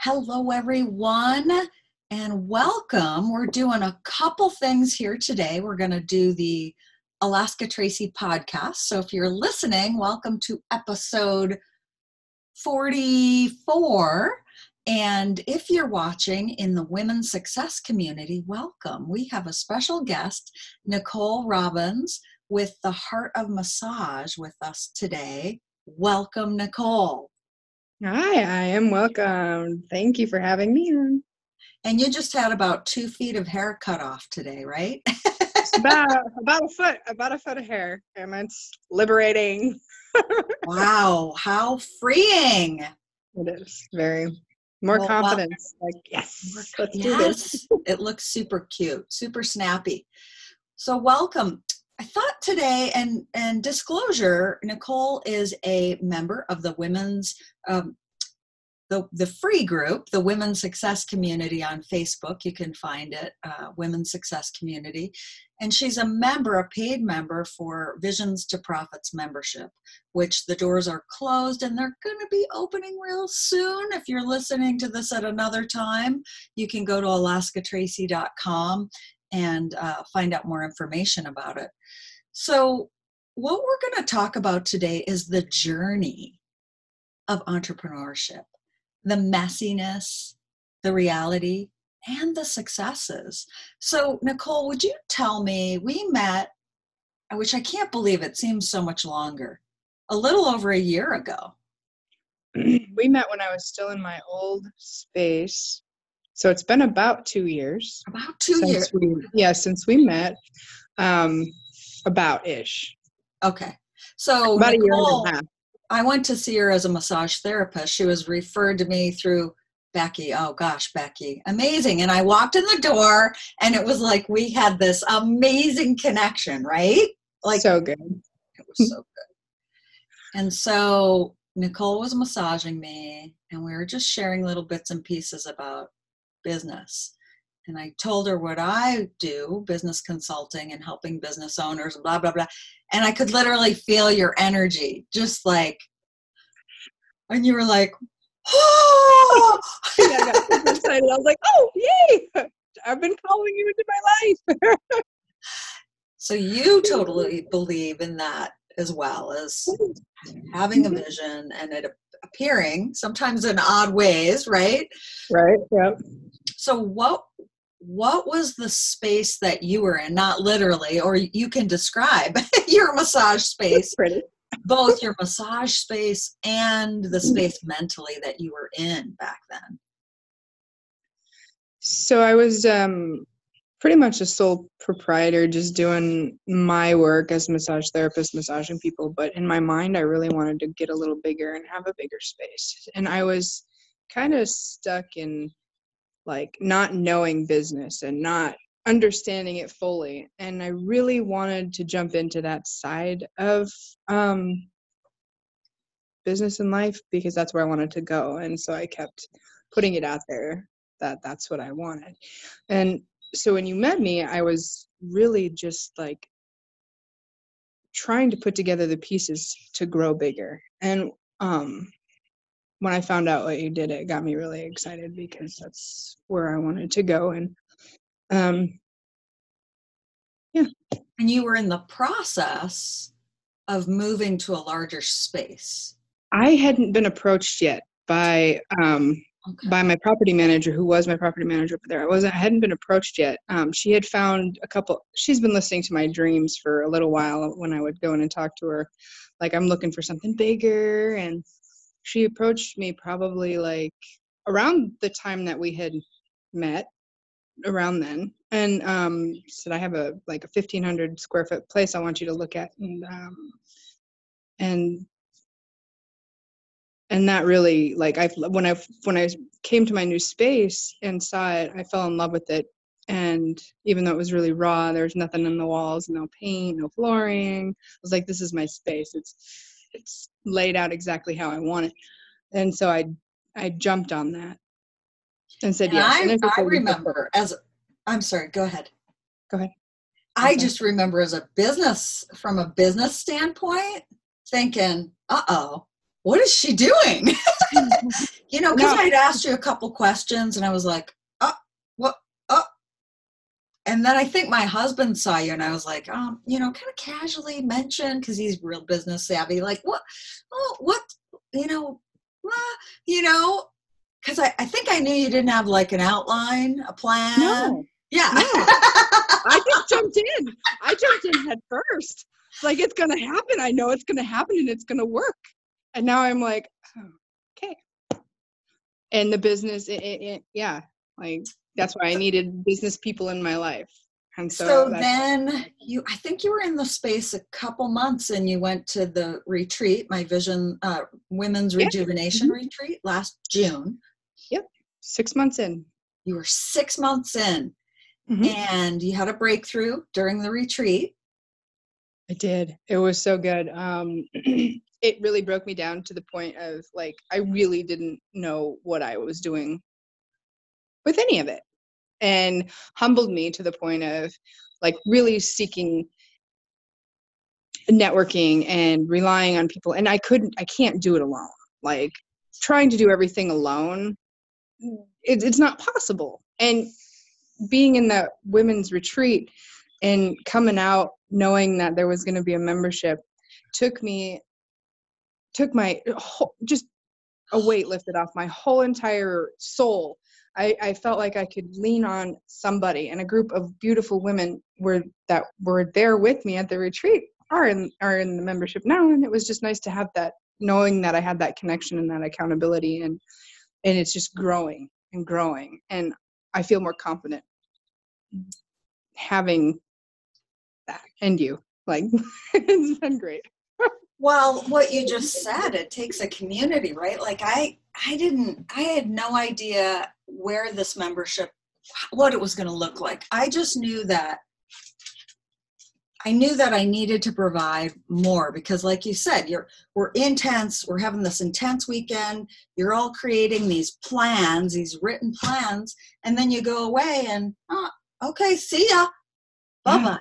Hello, everyone, and welcome. We're doing a couple things here today. We're going to do the Alaska Tracy podcast. So if you're listening, welcome to episode 44. And if you're watching in the Women's Success Community, welcome. We have a special guest, Nicole Robbins, with the Heart of Massage with us today. Welcome, Nicole. Hi, I am welcome. Thank you for having me on. And you just had about 2 feet of hair cut off today, right? about a foot of hair, and it's liberating. Wow, how freeing! It is very confidence. Wow. Like yes, let's do this. It looks super cute, super snappy. So welcome. I thought today, and disclosure, Nicole is a member of the women's the free group, the Women's Success Community on Facebook. You can find it, Women's Success Community, and she's a member, a paid member for Visions to Profits membership, which the doors are closed and they're going to be opening real soon. If you're listening to this at another time, you can go to alaskatracy.com and find out more information about it. So what we're going to talk about today is the journey of entrepreneurship, the messiness, the reality, and the successes. So Nicole, would you tell me, we met, which I can't believe it seems so much longer, a little over a year ago. We met when I was still in my old space. So it's been about 2 years. About 2 years. Since we met, about-ish. Okay. So about Nicole, a year and a half. I went to see her as a massage therapist. She was referred to me through Becky. Oh, gosh, Becky. Amazing. And I walked in the door, and it was like we had this amazing connection, right? Like so good. It was so good. And so Nicole was massaging me, and we were just sharing little bits and pieces about business. And I told her what I do, business consulting and helping business owners, blah, blah, blah. And I could literally feel your energy, just like, and you were like, oh! I got so excited. I was like, oh, yay! I've been calling you into my life. So you totally believe in that as well as having a vision and it appearing sometimes in odd ways, right? Right, yep. So what was the space that you were in? Not literally, or you can describe your massage space, both your massage space and the space mentally that you were in back then. So I was pretty much a sole proprietor, just doing my work as a massage therapist, massaging people. But in my mind, I really wanted to get a little bigger and have a bigger space. And I was kind of stuck in like not knowing business and not understanding it fully. And I really wanted to jump into that side of business and life because that's where I wanted to go. And so I kept putting it out there that that's what I wanted. And so when you met me, I was really just like trying to put together the pieces to grow bigger. And when I found out what you did, it got me really excited because that's where I wanted to go. And And you were in the process of moving to a larger space. I hadn't been approached yet by my property manager, who was my property manager up there. I hadn't been approached yet. She had found a couple. She's been listening to my dreams for a little while when I would go in and talk to her, like I'm looking for something bigger. And she approached me probably like around the time that we had met, around then, and said, I have a 1,500 square foot place I want you to look at. And and that really, like, when I came to my new space and saw it, I fell in love with it. And even though it was really raw, there was nothing in the walls, no paint, no flooring. I was like, this is my space. It's laid out exactly how I want it. And so I jumped on that and said, yes. I remember Go ahead. I just remember from a business standpoint, thinking, what is she doing? You know, because I'd asked you a couple questions and I was like, what? And then I think my husband saw you and I was like, you know, kind of casually mentioned, because he's real business savvy, like, what, because I think I knew you didn't have like an outline, a plan. No. Yeah. No. I just jumped in. I jumped in head first. Like, it's going to happen. I know it's going to happen and it's going to work. And now I'm like, oh, okay. And the business, like, that's why I needed business people in my life. And so then you, I think you were in the space a couple months and you went to the retreat, my Vision, Women's Rejuvenation Retreat last June. Yep. 6 months in. You were 6 months in and you had a breakthrough during the retreat. I did. It was so good. It really broke me down to the point of like, I really didn't know what I was doing with any of it, and humbled me to the point of like really seeking networking and relying on people. And I can't do it alone. Like, trying to do everything alone, it's not possible. And being in the women's retreat and coming out knowing that there was going to be a membership took my whole, just a weight lifted off my whole entire soul. I felt like I could lean on somebody, and a group of beautiful women that were there with me at the retreat are in the membership now. And it was just nice to have that, knowing that I had that connection and that accountability, and it's just growing and growing. And I feel more confident having that and you, like, it's been great. Well, what you just said, it takes a community, right? Like I had no idea where this membership, what it was going to look like. I just knew that I needed to provide more, because like you said, we're having this intense weekend. You're all creating these plans, these written plans, and then you go away and, okay, see ya. Bye-bye.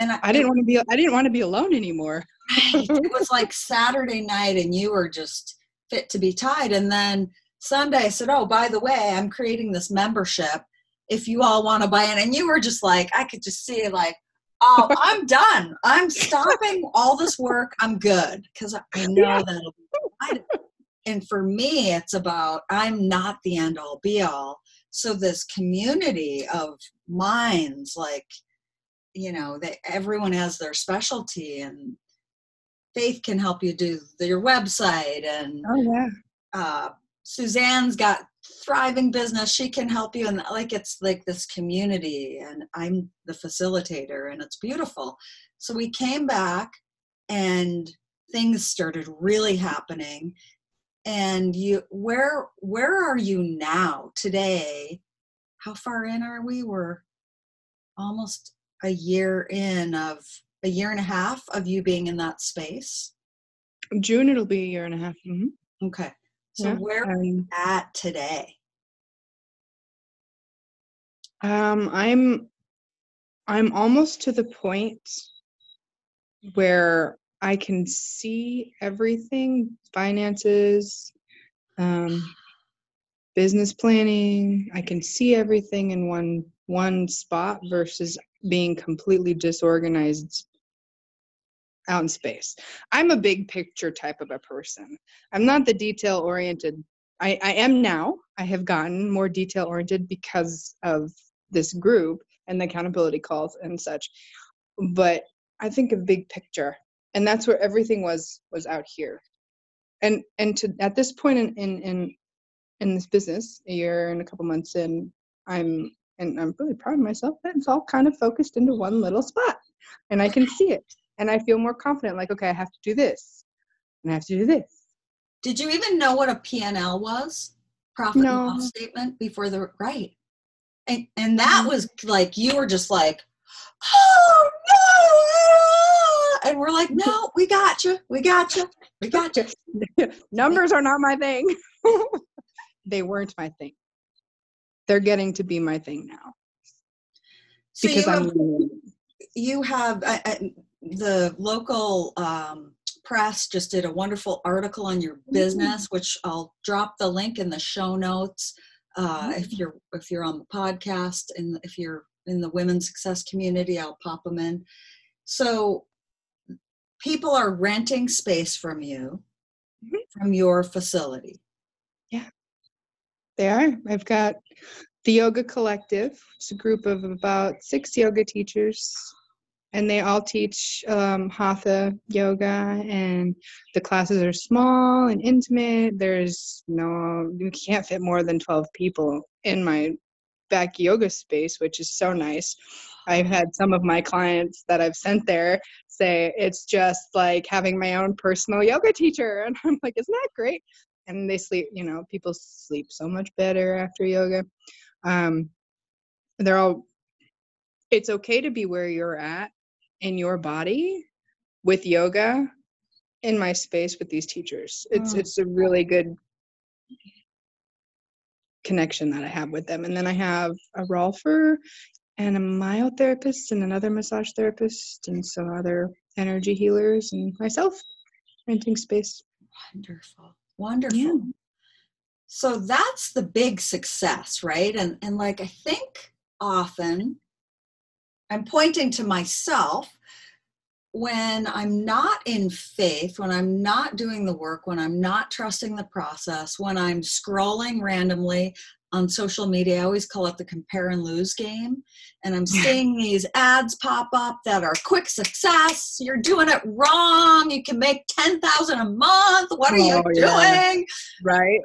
And I didn't want to be alone anymore. It was like Saturday night and you were just fit to be tied. And then Sunday I said, oh, by the way, I'm creating this membership if you all want to buy in. And you were just like, I could just see like, oh, I'm done. I'm stopping all this work. I'm good. Because I know that it'll be fine. And for me, it's about, I'm not the end all be all. So this community of minds, like, you know, that everyone has their specialty, and Faith can help you do your website, and Suzanne's got thriving business. She can help you. And like, it's like this community, and I'm the facilitator, and it's beautiful. So we came back and things started really happening. And you, where are you now today? How far in are we? We're almost a year and a half of you being in that space. In June, it'll be a year and a half. Mm-hmm. Okay. So where are you at today? I'm almost to the point where I can see everything, finances, business planning. I can see everything in one spot versus being completely disorganized out in space. I'm a big picture type of a person. I'm not the detail oriented. I am now. I have gotten more detail oriented because of this group and the accountability calls and such. But I think a big picture, and that's where everything was out here. And to at this point in this business, a year and a couple months in, And I'm really proud of myself that it's all kind of focused into one little spot, and I can see it, and I feel more confident. Like, okay, I have to do this, and I have to do this. Did you even know what a P&L was? Profit and loss statement before the right. And that was like, you were just like, oh no. And we're like, no, we got you. We got you. We got you. Numbers are not my thing. They weren't my thing. They're getting to be my thing now. So because you have the local Press just did a wonderful article on your business, which I'll drop the link in the show notes. If you're on the podcast and if you're in the Women's Success Community, I'll pop them in. So people are renting space from you, from your facility. Yeah, they are. I've got the Yoga Collective. It's a group of about 6 yoga teachers, and they all teach Hatha yoga, and the classes are small and intimate. You can't fit more than 12 people in my back yoga space, which is so nice. I've had some of my clients that I've sent there say, it's just like having my own personal yoga teacher. And I'm like, isn't that great? And they sleep, people sleep so much better after yoga. It's okay to be where you're at in your body with yoga in my space with these teachers. It's a really good connection that I have with them. And then I have a rolfer and a myotherapist and another massage therapist and some other energy healers and myself renting space. Wonderful. Wonderful. Yeah. So that's the big success, right? And like, I think often I'm pointing to myself when I'm not in faith, when I'm not doing the work, when I'm not trusting the process, when I'm scrolling randomly on social media. I always call it the compare and lose game. And I'm seeing these ads pop up that are quick success. You're doing it wrong. You can make $10,000 a month. What are you doing? Right.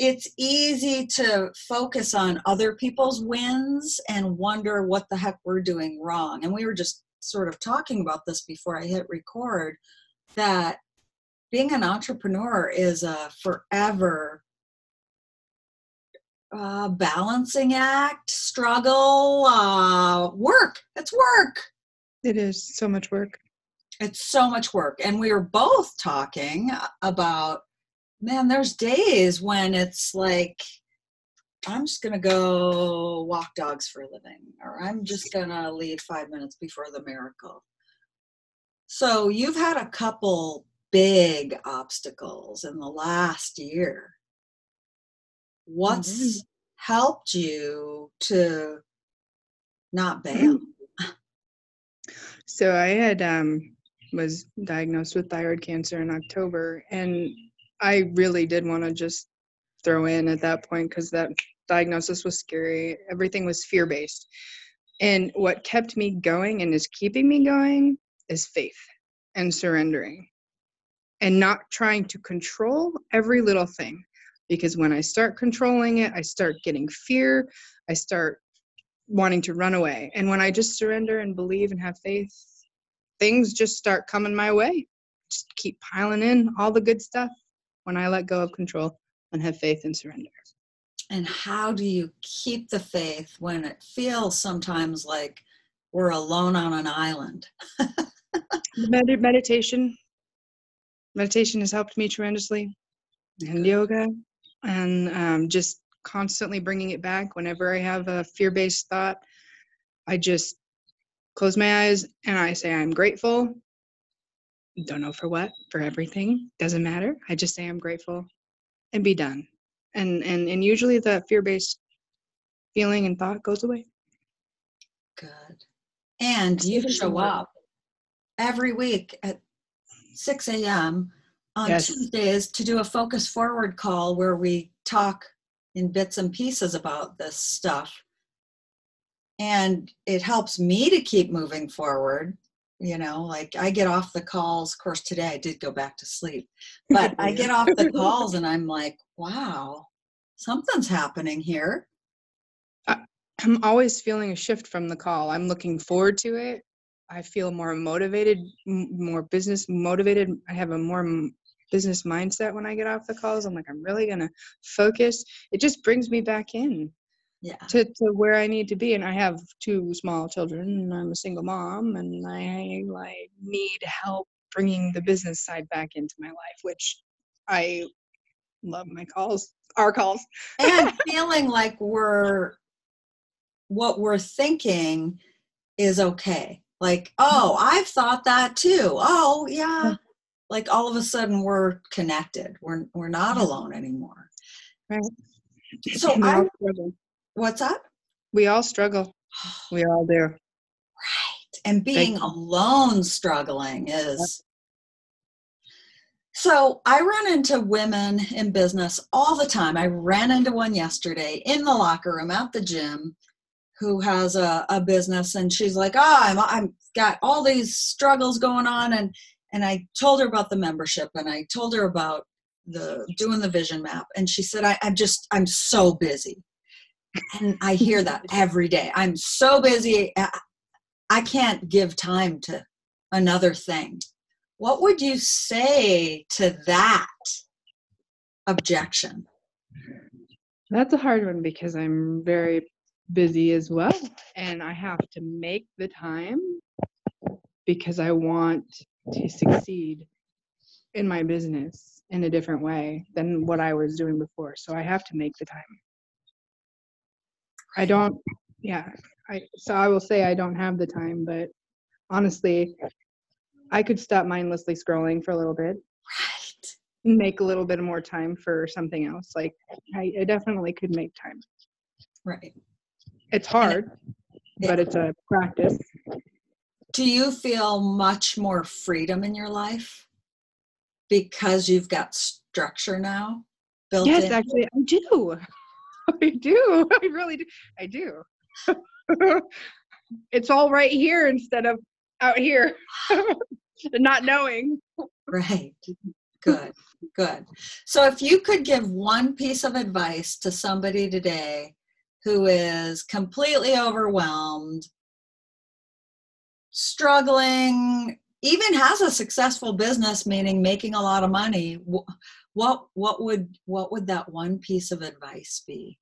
It's easy to focus on other people's wins and wonder what the heck we're doing wrong. And we were just sort of talking about this before I hit record, that being an entrepreneur is a forever balancing act, struggle, work. It's work. It is so much work. It's so much work. And we were both talking about, man, there's days when it's like, I'm just going to go walk dogs for a living, or I'm just going to leave 5 minutes before the miracle. So you've had a couple big obstacles in the last year. What's helped you to not bail? So I had was diagnosed with thyroid cancer in October, and I really did want to just throw in at that point because that diagnosis was scary. Everything was fear-based. And what kept me going and is keeping me going is faith and surrendering and not trying to control every little thing. Because when I start controlling it, I start getting fear. I start wanting to run away. And when I just surrender and believe and have faith, things just start coming my way. Just keep piling in all the good stuff. When I let go of control and have faith and surrender. And how do you keep the faith when it feels sometimes like we're alone on an island? Meditation. Meditation has helped me tremendously. And yoga. And just constantly bringing it back. Whenever I have a fear-based thought, I just close my eyes and I say, I'm grateful. Don't know for what, for everything, doesn't matter. I just say I'm grateful and be done. And usually the fear-based feeling and thought goes away. Good. And you show up every week at 6 a.m. on Tuesdays to do a Focus Forward call where we talk in bits and pieces about this stuff. And it helps me to keep moving forward. Like I get off the calls. Of course, today I did go back to sleep, but I get off the calls and I'm like, wow, something's happening here. I'm always feeling a shift from the call. I'm looking forward to it. I feel more motivated, more business motivated. I have a more business mindset when I get off the calls. I'm like, I'm really going to focus. It just brings me back in. Yeah. To where I need to be. And I have 2 small children and I'm a single mom, and I need help bringing the business side back into my life, which I love our calls. And feeling like what we're thinking is okay. Like, oh, I've thought that too. Oh, yeah. Like all of a sudden we're connected. We're not alone anymore. Right. So what's up? We all struggle. We all do. Right. And being alone struggling is. So I run into women in business all the time. I ran into one yesterday in the locker room at the gym who has a business, and she's like, oh, I'm got all these struggles going on. And I told her about the membership, and I told her about doing the vision map. And she said, I'm so busy. And I hear that every day. I'm so busy. I can't give time to another thing. What would you say to that objection? That's a hard one, because I'm very busy as well. And I have to make the time because I want to succeed in my business in a different way than what I was doing before. So I have to make the time. So I will say I don't have the time, but honestly, I could stop mindlessly scrolling for a little bit, right, and make a little bit more time for something else. Like I definitely could make time. Right. It's hard, but it's a practice. Do you feel much more freedom in your life because you've got structure now built in? Yes, actually, I do. I really do. I do. It's all right here instead of out here and not knowing. Right. Good. So if you could give one piece of advice to somebody today who is completely overwhelmed, struggling, even has a successful business, meaning making a lot of money, what would that one piece of advice be?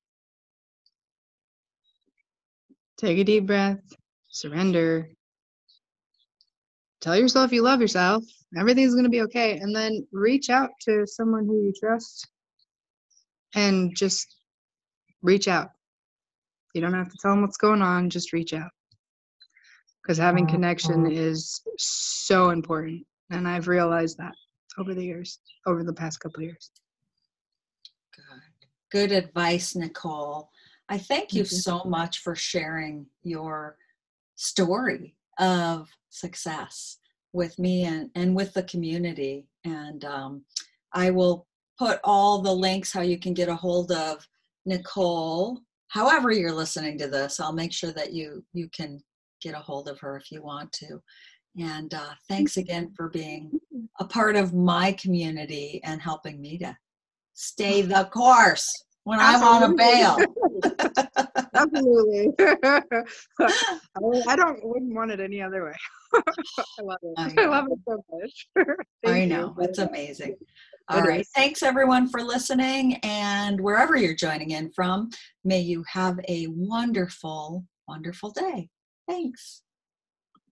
Take a deep breath, surrender, tell yourself you love yourself, everything's going to be okay, and then reach out to someone who you trust and just reach out. You don't have to tell them what's going on, just reach out. Because having connection is so important, and I've realized that over the past couple of years. Good advice, Nicole. I thank you so much for sharing your story of success with me and with the community. And I will put all the links, how you can get a hold of Nicole. However you're listening to this, I'll make sure that you can get a hold of her if you want to. And thanks again for being a part of my community and helping me to stay the course when I'm on a bail. Absolutely. I wouldn't want it any other way. I love it. I love it so much. I know. It's amazing. All right. Thanks everyone for listening, and wherever you're joining in from, may you have a wonderful, wonderful day. Thanks.